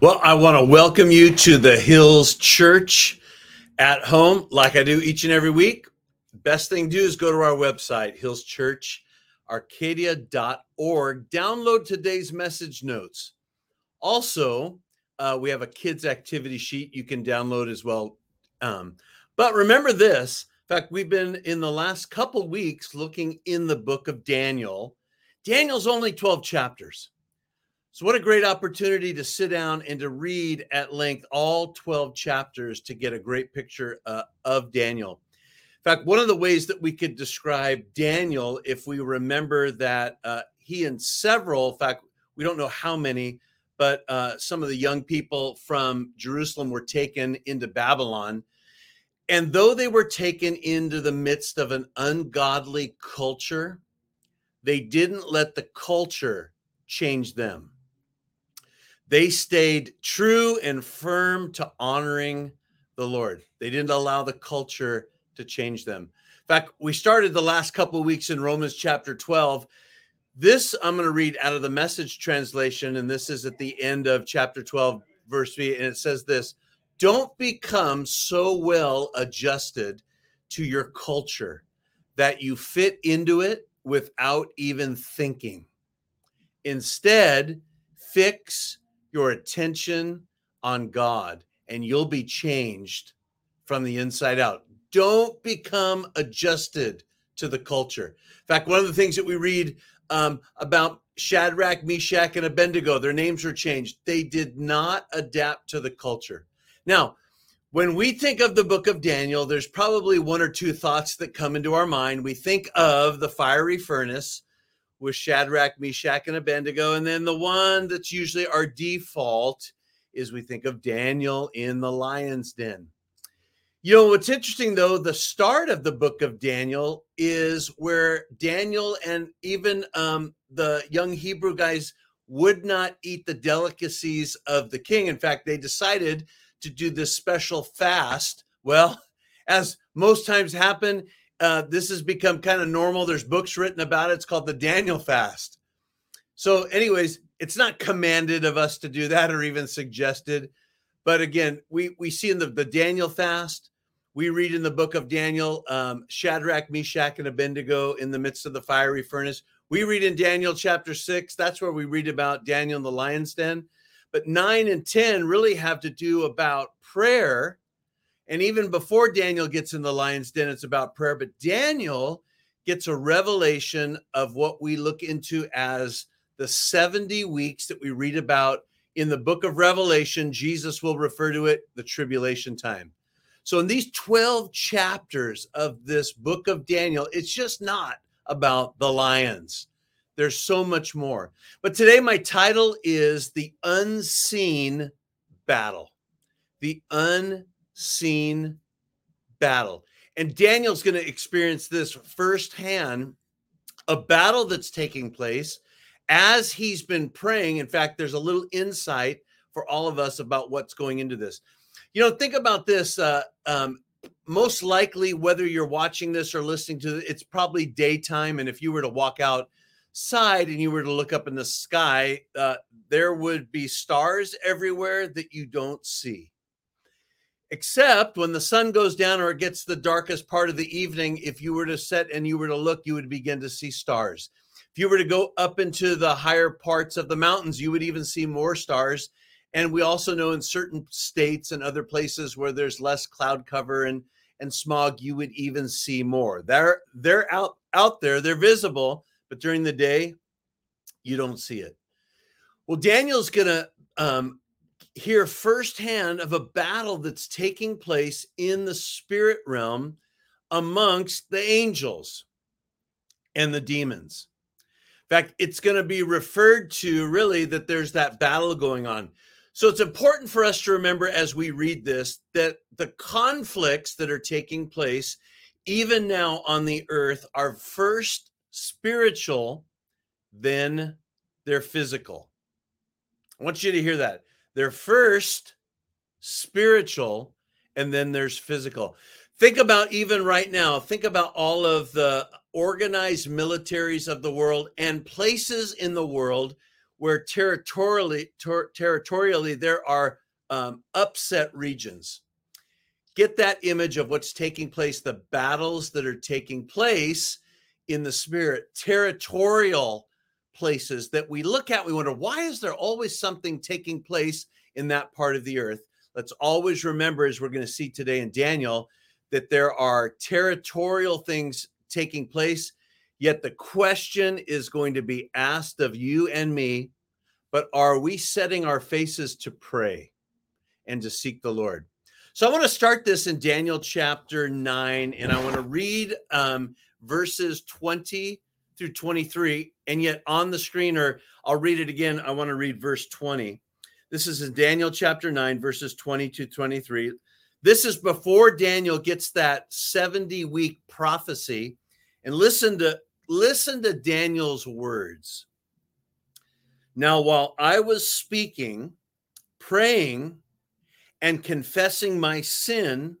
Well, I want to welcome you to the Hills Church at home, like I do each and every week. Best thing to do is go to our website, hillschurcharcadia.org. Download today's message notes. Also, we have a kids activity sheet you can download as well. But remember this. In fact, we've been in the last couple weeks looking in the book of Daniel. Daniel's only 12 chapters. So what a great opportunity to sit down and to read at length all 12 chapters to get a great picture of Daniel. In fact, one of the ways that we could describe Daniel, if we remember that he and several, in fact, we don't know how many, but some of the young people from Jerusalem were taken into Babylon. And though they were taken into the midst of an ungodly culture, they didn't let the culture change them. They stayed true and firm to honoring the Lord. They didn't allow the culture to change them. In fact, we started the last couple of weeks in Romans chapter 12. This I'm going to read out of the Message translation, and this is at the end of chapter 12, verse 3, and it says this: "Don't become so well adjusted to your culture that you fit into it without even thinking. Instead, fix your attention on God, and you'll be changed from the inside out." Don't become adjusted to the culture. In fact, one of the things that we read about Shadrach, Meshach, and Abednego, their names were changed. They did not adapt to the culture. Now, when we think of the book of Daniel, there's probably one or two thoughts that come into our mind. We think of the fiery furnace with Shadrach, Meshach, and Abednego. And then the one that's usually our default is we think of Daniel in the lion's den. You know, what's interesting, though, the start of the book of Daniel is where Daniel and even the young Hebrew guys would not eat the delicacies of the king. In fact, they decided to do this special fast. Well, as most times happen, this has become kind of normal. There's books written about it. It's called the Daniel Fast. So anyways, it's not commanded of us to do that or even suggested. But again, we see in the Daniel Fast, we read in the book of Daniel, Shadrach, Meshach, and Abednego in the midst of the fiery furnace. We read in Daniel chapter 6. That's where we read about Daniel in the lion's den. But 9 and 10 really have to do about prayer. And even before Daniel gets in the lion's den, it's about prayer. But Daniel gets a revelation of what we look into as the 70 weeks that we read about in the book of Revelation. Jesus will refer to it the tribulation time. So in these 12 chapters of this book of Daniel, it's just not about the lions. There's so much more. But today my title is The Unseen Battle. The Unseen Battle. And Daniel's going to experience this firsthand, a battle that's taking place as he's been praying. In fact, there's a little insight for all of us about what's going into this. You know, think about this. Most likely, whether you're watching this or listening to it, it's probably daytime. And if you were to walk out side and you were to look up in the sky, there would be stars everywhere that you don't see. Except when the sun goes down or it gets the darkest part of the evening, if you were to set and you were to look, you would begin to see stars. If you were to go up into the higher parts of the mountains, you would even see more stars. And we also know in certain states and other places where there's less cloud cover and smog, you would even see more. They're out there, they're visible. But during the day, you don't see it. Well, Daniel's going to hear firsthand of a battle that's taking place in the spirit realm amongst the angels and the demons. In fact, it's going to be referred to really that there's that battle going on. So it's important for us to remember as we read this that the conflicts that are taking place even now on the earth are first spiritual, then they're physical. I want you to hear that. They're first spiritual, and then there's physical. Think about even right now, think about all of the organized militaries of the world and places in the world where territorially there are upset regions. Get that image of what's taking place, the battles that are taking place in the spirit, territorial places that we look at, we wonder, why is there always something taking place in that part of the earth? Let's always remember, as we're going to see today in Daniel, that there are territorial things taking place, yet the question is going to be asked of you and me, but are we setting our faces to pray and to seek the Lord? So I want to start this in Daniel chapter 9, and I want to read verses 20 through 23, and yet on the screen, or I'll read it again, I want to read verse 20. This is in Daniel chapter 9, verses 20 to 23. This is before Daniel gets that 70-week prophecy. And listen to Daniel's words. Now, while I was speaking, praying, and confessing my sin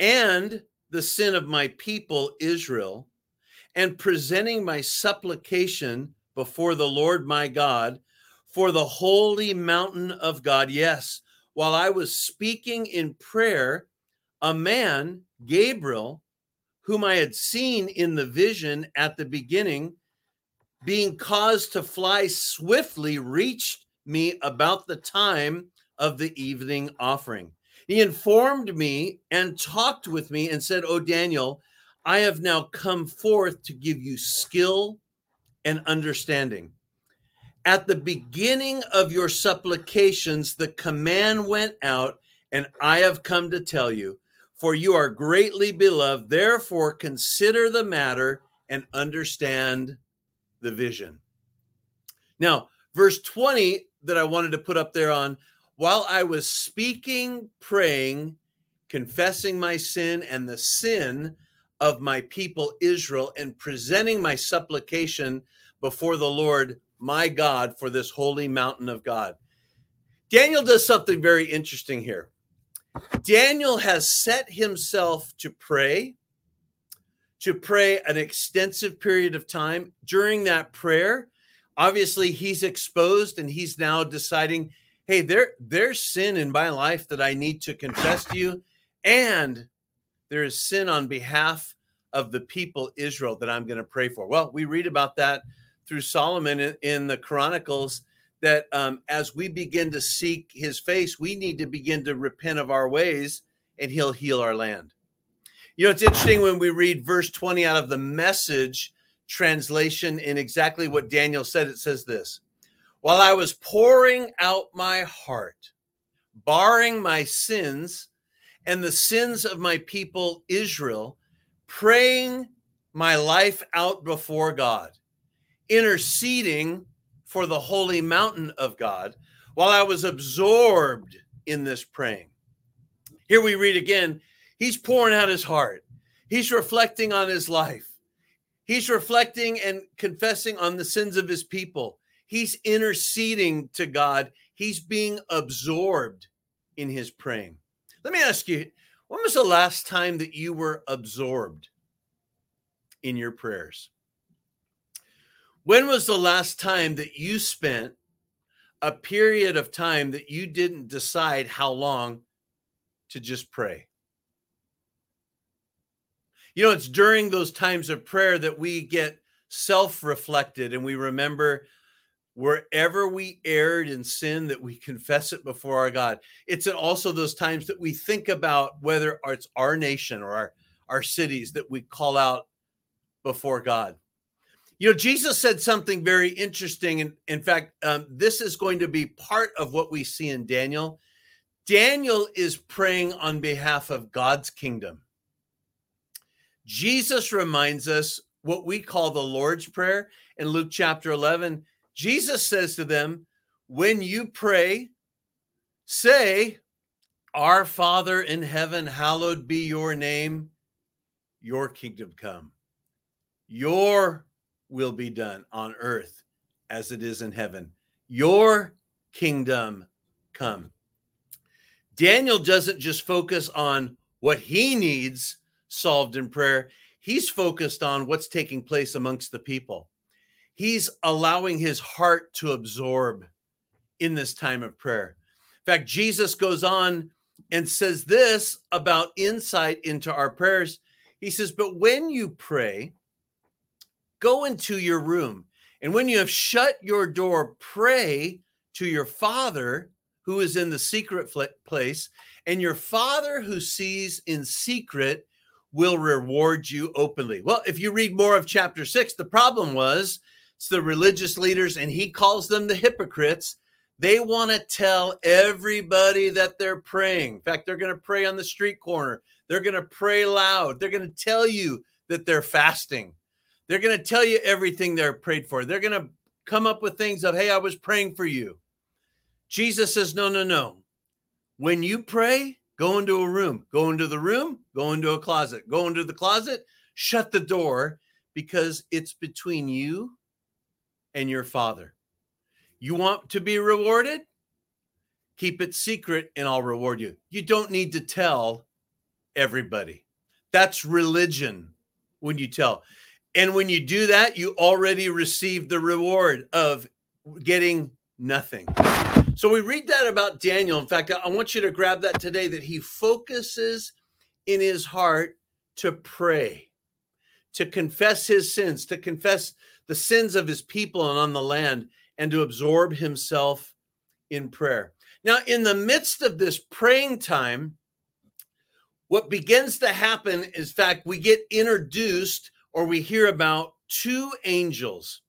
and the sin of my people Israel, and presenting my supplication before the Lord my God for the holy mountain of God, yes, while I was speaking in prayer, a man, Gabriel, whom I had seen in the vision at the beginning, being caused to fly swiftly, reached me about the time of the evening offering. He informed me and talked with me and said, "O Daniel, I have now come forth to give you skill and understanding. At the beginning of your supplications, the command went out, and I have come to tell you, for you are greatly beloved. Therefore, consider the matter and understand the vision." Now, verse 20 that I wanted to put up there on, while I was speaking, praying, confessing my sin and the sin of my people Israel, and presenting my supplication before the Lord my God for this holy mountain of God. Daniel does something very interesting here. Daniel has set himself to pray an extensive period of time. During that prayer, obviously he's exposed, and he's now deciding, hey, there's sin in my life that I need to confess to you, and there is sin on behalf of the people Israel that I'm going to pray for. Well, we read about that through Solomon in the Chronicles, that as we begin to seek his face, we need to begin to repent of our ways, and he'll heal our land. You know, it's interesting when we read verse 20 out of the Message translation in exactly what Daniel said. It says this: while I was pouring out my heart, barring my sins and the sins of my people Israel, praying my life out before God, interceding for the holy mountain of God, while I was absorbed in this praying. Here we read again, he's pouring out his heart. He's reflecting on his life. He's reflecting and confessing on the sins of his people. He's interceding to God. He's being absorbed in his praying. Let me ask you, when was the last time that you were absorbed in your prayers? When was the last time that you spent a period of time that you didn't decide how long to just pray? You know, it's during those times of prayer that we get self-reflected, and we remember wherever we erred in sin that we confess it before our God. It's also those times that we think about whether it's our nation or our cities that we call out before God. You know, Jesus said something very interesting. And in fact, this is going to be part of what we see in Daniel. Daniel is praying on behalf of God's kingdom. Jesus reminds us what we call the Lord's Prayer. In Luke chapter 11, Jesus says to them, when you pray, say, "Our Father in heaven, hallowed be your name. Your kingdom come. Your will be done on earth as it is in heaven. Your kingdom come." Daniel doesn't just focus on what he needs solved in prayer. He's focused on what's taking place amongst the people. he's allowing his heart to absorb in this time of prayer. In fact, Jesus goes on and says this about insight into our prayers. He says, but when you pray, go into your room. And when you have shut your door, pray to your Father who is in the secret place. And your Father who sees in secret will reward you openly. Well, if you read more of chapter 6, the problem was it's the religious leaders, and he calls them the hypocrites. They want to tell everybody that they're praying. In fact, they're going to pray on the street corner. They're going to pray loud. They're going to tell you that they're fasting. They're going to tell you everything they're prayed for. They're going to come up with things of, hey, I was praying for you. Jesus says, no, no, no. When you pray, go into a room. Go into the room, go into a closet. Go into the closet, shut the door, because it's between you and your Father. You want to be rewarded? Keep it secret and I'll reward you. You don't need to tell everybody. That's religion when you tell. And when you do that, you already received the reward of getting nothing. So we read that about Daniel. In fact, I want you to grab that today, that he focuses in his heart to pray, to confess his sins, to confess the sins of his people and on the land, and to absorb himself in prayer. Now, in the midst of this praying time, what begins to happen is, in fact, we get introduced or we hear about two angels.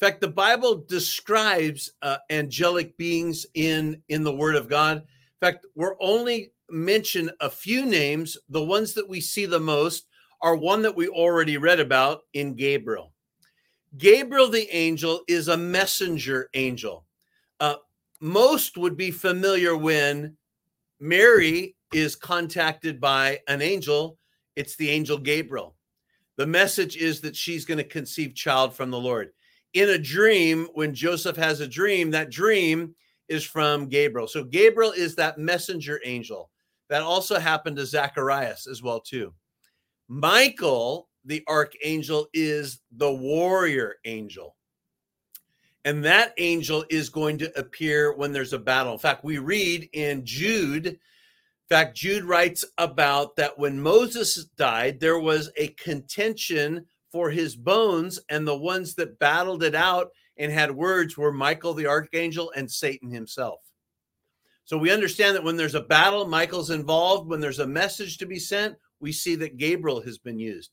In fact, the Bible describes angelic beings in the Word of God. In fact, we're only mentioned a few names. The ones that we see the most are one that we already read about in Gabriel. Gabriel the angel is a messenger angel. Most would be familiar when Mary is contacted by an angel. It's the angel Gabriel. The message is that she's going to conceive child from the Lord. In a dream, when Joseph has a dream, that dream is from Gabriel. So Gabriel is that messenger angel. That also happened to Zacharias as well too. Michael, the archangel, is the warrior angel. And that angel is going to appear when there's a battle. In fact, we read in Jude. In fact, Jude writes about that when Moses died, there was a contention for his bones, and the ones that battled it out and had words were Michael the archangel and Satan himself. So we understand that when there's a battle, Michael's involved. When there's a message to be sent, we see that Gabriel has been used.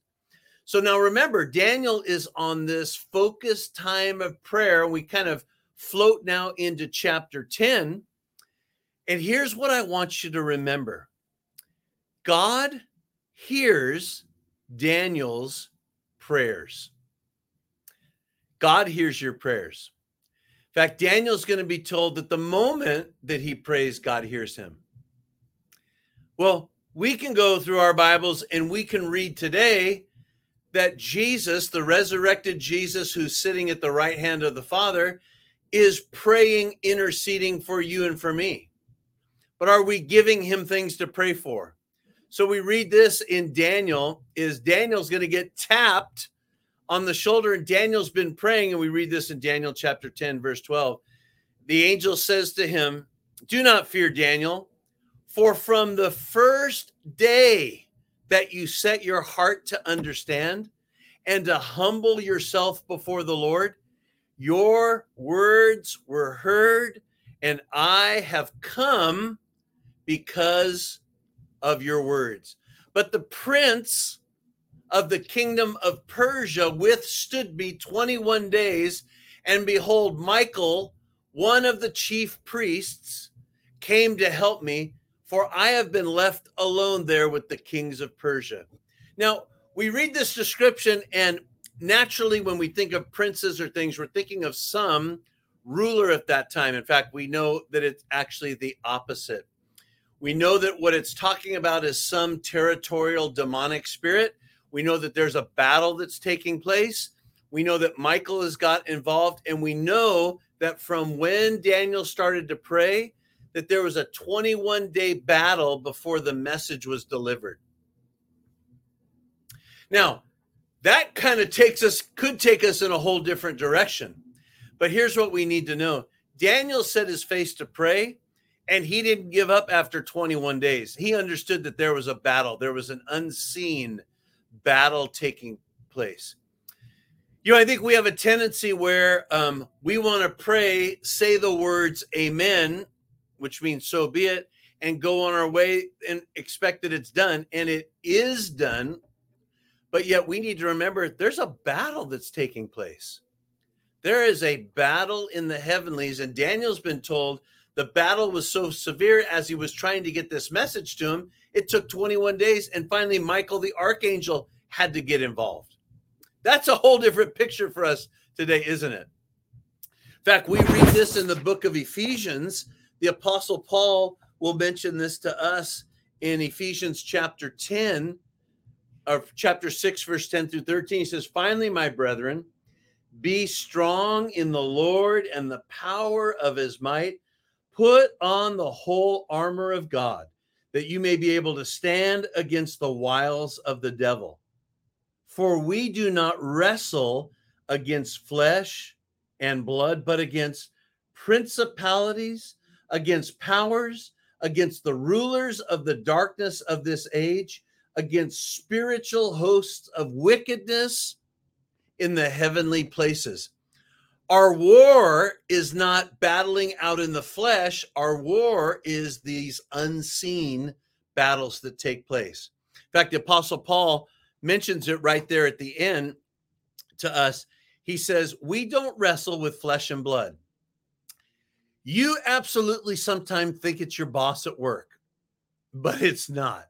So now remember, Daniel is on this focused time of prayer. We kind of float now into chapter 10. And here's what I want you to remember. God hears Daniel's prayers. God hears your prayers. In fact, Daniel's going to be told that the moment that he prays, God hears him. Well, we can go through our Bibles and we can read today that Jesus, the resurrected Jesus who's sitting at the right hand of the Father, is praying, interceding for you and for me. But are we giving him things to pray for? So we read this in Daniel, is Daniel's going to get tapped on the shoulder, and Daniel's been praying. And we read this in Daniel chapter 10, verse 12. The angel says to him, do not fear, Daniel, for from the first day that you set your heart to understand and to humble yourself before the Lord, your words were heard, and I have come because of your words. But the prince of the kingdom of Persia withstood me 21 days, and behold, Michael, one of the chief priests, came to help me, for I have been left alone there with the kings of Persia. Now, we read this description, and naturally, when we think of princes or things, we're thinking of some ruler at that time. In fact, we know that it's actually the opposite. We know that what it's talking about is some territorial demonic spirit. We know that there's a battle that's taking place. We know that Michael has got involved. And we know that from when Daniel started to pray, that there was a 21-day battle before the message was delivered. Now, That kind of could take us in a whole different direction. But here's what we need to know. Daniel set his face to pray, and he didn't give up after 21 days. He understood that there was a battle. There was an unseen battle taking place. You know, I think we have a tendency where we want to pray, say the words, amen, which means so be it, and go on our way and expect that it's done. And it is done. But yet we need to remember there's a battle that's taking place. There is a battle in the heavenlies. And Daniel's been told the battle was so severe as he was trying to get this message to him, it took 21 days. And finally, Michael, the archangel, had to get involved. That's a whole different picture for us today, isn't it? In fact, we read this in the book of Ephesians. The Apostle Paul will mention this to us in Ephesians chapter 10, or chapter 6, verse 10 through 13. He says, "Finally, my brethren, be strong in the Lord and the power of his might. Put on the whole armor of God, that you may be able to stand against the wiles of the devil. For we do not wrestle against flesh and blood, but against principalities, against powers, against the rulers of the darkness of this age, against spiritual hosts of wickedness in the heavenly places." Our war is not battling out in the flesh. Our war is these unseen battles that take place. In fact, the Apostle Paul mentions it right there at the end to us. He says, we don't wrestle with flesh and blood. You absolutely sometimes think it's your boss at work, but it's not.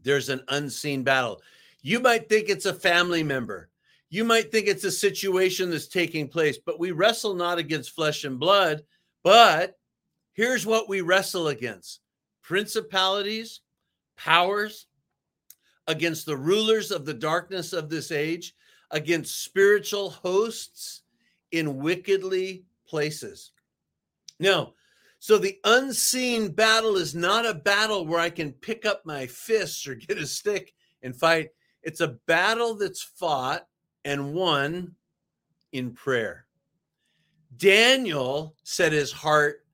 There's an unseen battle. You might think it's a family member. You might think it's a situation that's taking place, but we wrestle not against flesh and blood, but here's what we wrestle against: principalities, powers, against the rulers of the darkness of this age, against spiritual hosts in wickedly places. Now, so the unseen battle is not a battle where I can pick up my fists or get a stick and fight. It's a battle that's fought and won in prayer. Daniel set his heart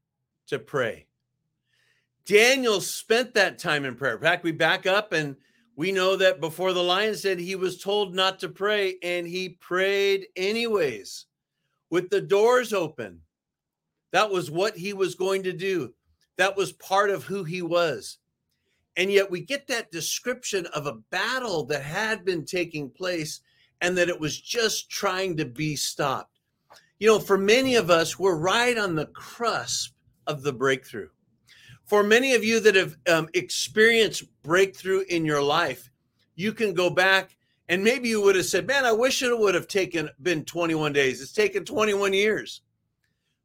to pray. Daniel spent that time in prayer. In fact, we back up and we know that before the lion said he was told not to pray, and he prayed anyways with the doors open. That was what he was going to do. That was part of who he was. And yet we get that description of a battle that had been taking place and that it was just trying to be stopped. You know, for many of us, we're right on the cusp of the breakthrough. For many of you that have experienced breakthrough in your life, you can go back and maybe you would have said, man, I wish it would have been 21 days. It's taken 21 years.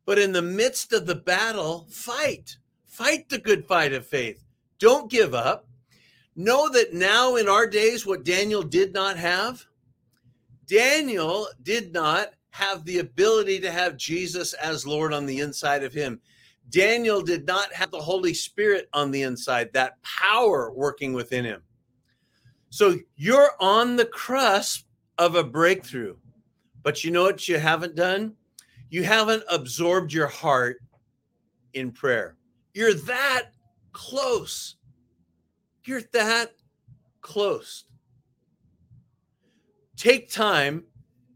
But in the midst of the battle, fight the good fight of faith. Don't give up. Know that now in our days, what Daniel did not have the ability to have Jesus as Lord on the inside of him. Daniel did not have the Holy Spirit on the inside, that power working within him. So you're on the cusp of a breakthrough, but you know what you haven't done? You haven't absorbed your heart in prayer. You're that close. You're that close. Take time,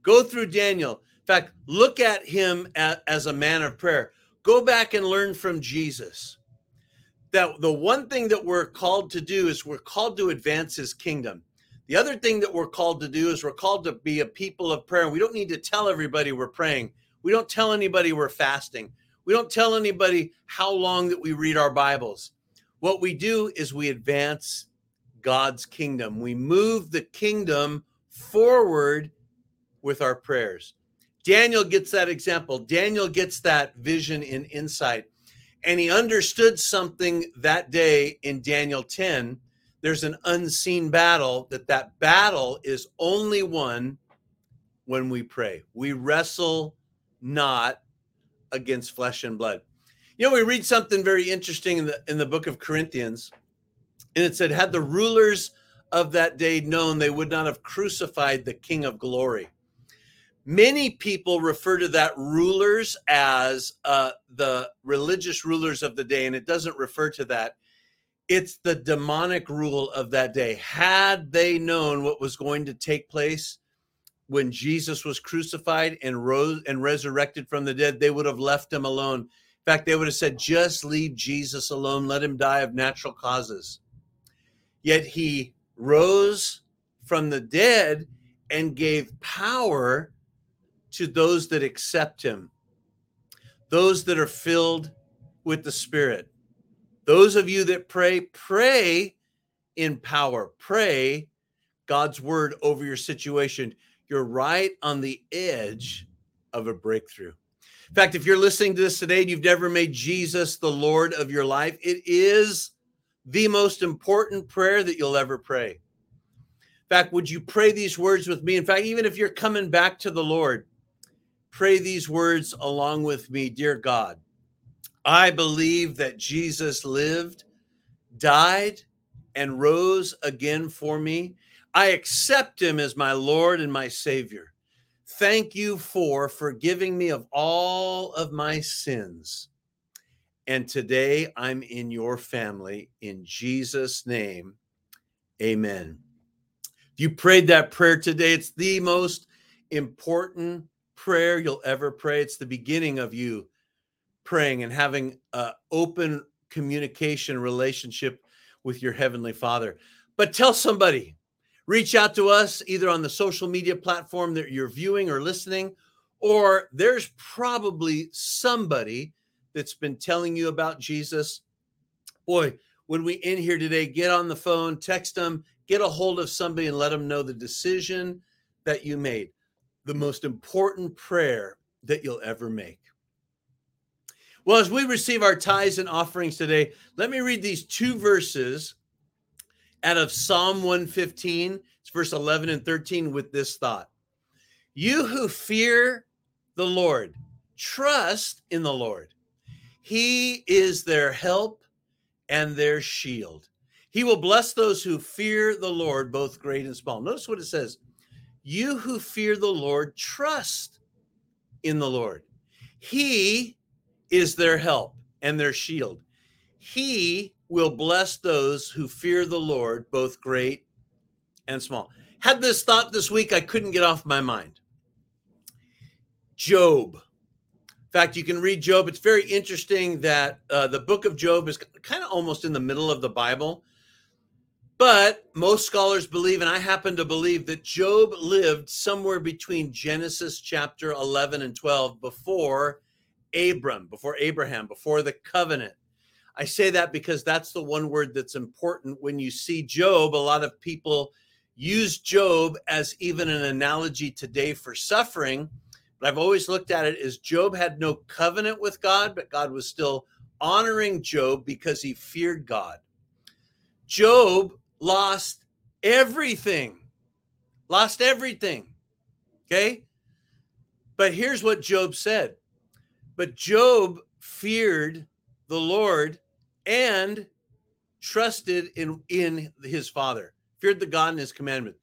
go through Daniel. In fact, look at him as a man of prayer. Go back and learn from Jesus. That the one thing that we're called to do is we're called to advance his kingdom. The other thing that we're called to do is we're called to be a people of prayer. We don't need to tell everybody we're praying. We don't tell anybody we're fasting. We don't tell anybody how long that we read our Bibles. What we do is we advance God's kingdom. We move the kingdom forward with our prayers. Daniel gets that example. Daniel gets that vision and insight. And he understood something that day in Daniel 10. There's an unseen battle, that battle is only won when we pray. We wrestle not against flesh and blood. You know, we read something very interesting in the book of Corinthians, and it said, had the rulers of that day known, they would not have crucified the King of Glory. Many people refer to that rulers as the religious rulers of the day, and it doesn't refer to that. It's the demonic rule of that day. Had they known what was going to take place when Jesus was crucified and rose and resurrected from the dead, they would have left him alone. In fact, they would have said, just leave Jesus alone. Let him die of natural causes. Yet he rose from the dead and gave power to those that accept him, those that are filled with the Spirit. Those of you that pray, pray in power. Pray God's word over your situation. You're right on the edge of a breakthrough. In fact, if you're listening to this today and you've never made Jesus the Lord of your life, it is the most important prayer that you'll ever pray. In fact, would you pray these words with me? In fact, even if you're coming back to the Lord, pray these words along with me. Dear God, I believe that Jesus lived, died, and rose again for me. I accept him as my Lord and my Savior. Thank you for forgiving me of all of my sins. And today I'm in your family. In Jesus' name, amen. If you prayed that prayer today, it's the most important prayer you'll ever pray. It's the beginning of you praying and having an open communication relationship with your Heavenly Father. But tell somebody, reach out to us either on the social media platform that you're viewing or listening, or there's probably somebody that's been telling you about Jesus. Boy, when we end here today, get on the phone, text them, get a hold of somebody and let them know the decision that you made. The most important prayer that you'll ever make. Well, as we receive our tithes and offerings today, let me read these two verses out of Psalm 115. It's verse 11 and 13 with this thought. You who fear the Lord, trust in the Lord. He is their help and their shield. He will bless those who fear the Lord, both great and small. Notice what it says. You who fear the Lord, trust in the Lord. He is their help and their shield. He will bless those who fear the Lord, both great and small. Had this thought this week, I couldn't get off my mind. Job. In fact, you can read Job. It's very interesting that the book of Job is kind of almost in the middle of the Bible. But most scholars believe, and I happen to believe, that Job lived somewhere between Genesis chapter 11 and 12 before Abraham, before the covenant. I say that because that's the one word that's important. When you see Job, a lot of people use Job as even an analogy today for suffering. But I've always looked at it as Job had no covenant with God, but God was still honoring Job because he feared God. Job lost everything. Lost everything. Okay? But here's what Job said. But Job feared the Lord and trusted in his Father, feared the God and his commandment.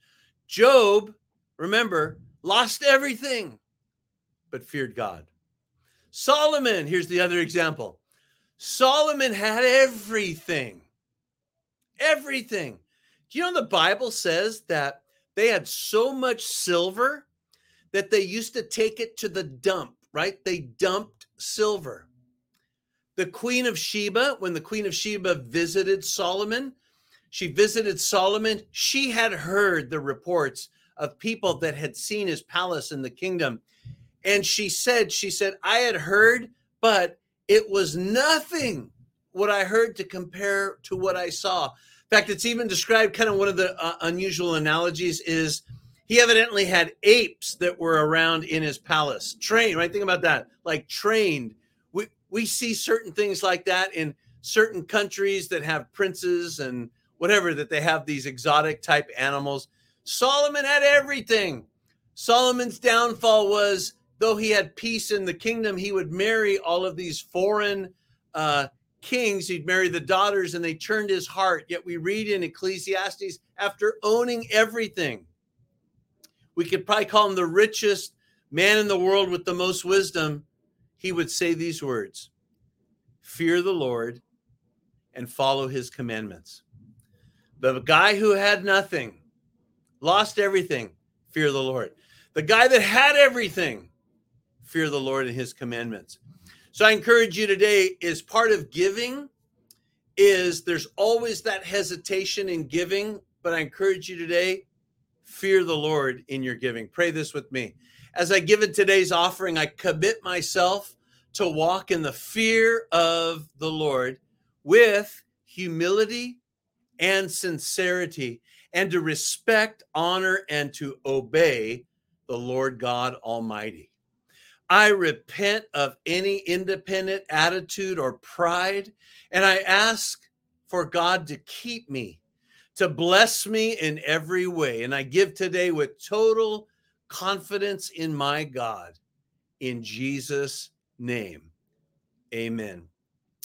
Job, remember, lost everything, but feared God. Solomon, here's the other example. Solomon had everything. Everything. Do you know the Bible says that they had so much silver that they used to take it to the dump, right? They dumped silver. The Queen of Sheba, when the Queen of Sheba visited Solomon, she had heard the reports of people that had seen his palace in the kingdom. And she said, I had heard, but it was nothing what I heard to compare to what I saw. In fact, it's even described, kind of one of the unusual analogies is he evidently had apes that were around in his palace. Trained, right? Think about that. Like trained. We see certain things like that in certain countries that have princes and whatever, that they have these exotic type animals. Solomon had everything. Solomon's downfall was, though he had peace in the kingdom, he would marry all of these foreign kings, he'd marry the daughters, and they turned his heart. Yet we read in Ecclesiastes, after owning everything, we could probably call him the richest man in the world with the most wisdom, he would say these words: fear the Lord and follow his commandments. The guy who had nothing, lost everything, fear the Lord. The guy that had everything, fear the Lord and his commandments. So I encourage you today, is part of giving is there's always that hesitation in giving, but I encourage you today, fear the Lord in your giving. Pray this with me. As I give in today's offering, I commit myself to walk in the fear of the Lord with humility and sincerity, and to respect, honor, and to obey the Lord God Almighty. I repent of any independent attitude or pride, and I ask for God to keep me, to bless me in every way. And I give today with total confidence in my God. In Jesus' name, amen.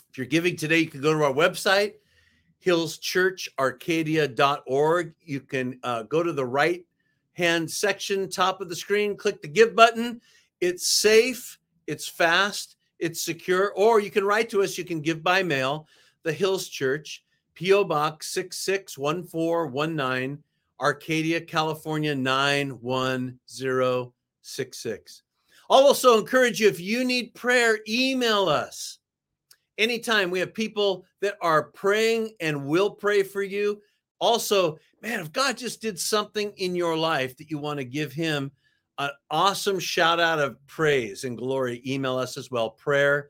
If you're giving today, you can go to our website, hillschurcharcadia.org. You can go to the right-hand section, top of the screen, click the give button. It's safe, it's fast, it's secure, or you can write to us. You can give by mail, the Hills Church, P.O. Box 661419, Arcadia, California, 91066. I'll also encourage you, if you need prayer, email us. Anytime we have people that are praying and will pray for you. Also, man, if God just did something in your life that you want to give him an awesome shout out of praise and glory, email us as well. Prayer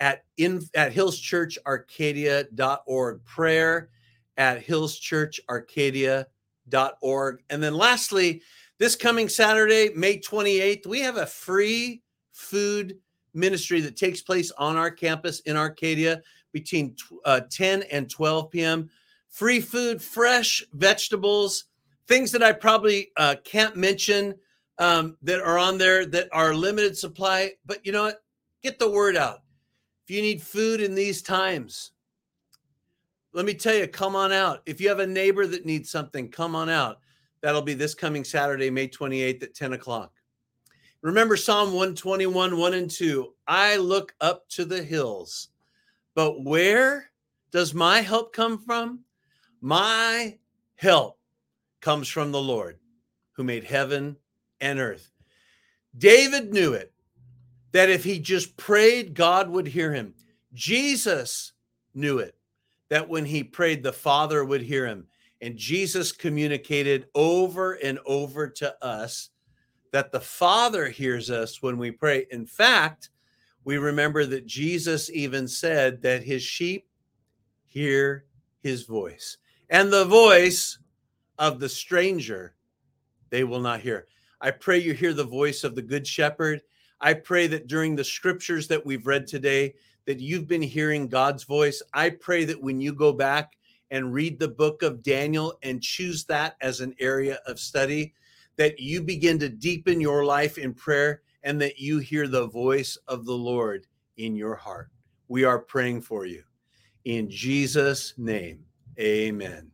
at hillschurcharcadia.org. Prayer at hillschurcharcadia.org. And then lastly, this coming Saturday, May 28th, we have a free food ministry that takes place on our campus in Arcadia between 10 and 12 p.m. Free food, fresh vegetables, things that I probably can't mention that are on there that are limited supply. But you know what? Get the word out. If you need food in these times, let me tell you, come on out. If you have a neighbor that needs something, come on out. That'll be this coming Saturday, May 28th at 10 o'clock. Remember Psalm 121, 1 and 2. I look up to the hills, but where does my help come from? My help comes from the Lord who made heaven and earth. David knew it, that if he just prayed, God would hear him. Jesus knew it, that when he prayed, the Father would hear him. And Jesus communicated over and over to us that the Father hears us when we pray. In fact, we remember that Jesus even said that his sheep hear his voice, and the voice of the stranger they will not hear. I pray you hear the voice of the Good Shepherd. I pray that during the scriptures that we've read today, that you've been hearing God's voice. I pray that when you go back and read the book of Daniel and choose that as an area of study, that you begin to deepen your life in prayer and that you hear the voice of the Lord in your heart. We are praying for you. In Jesus' name, amen.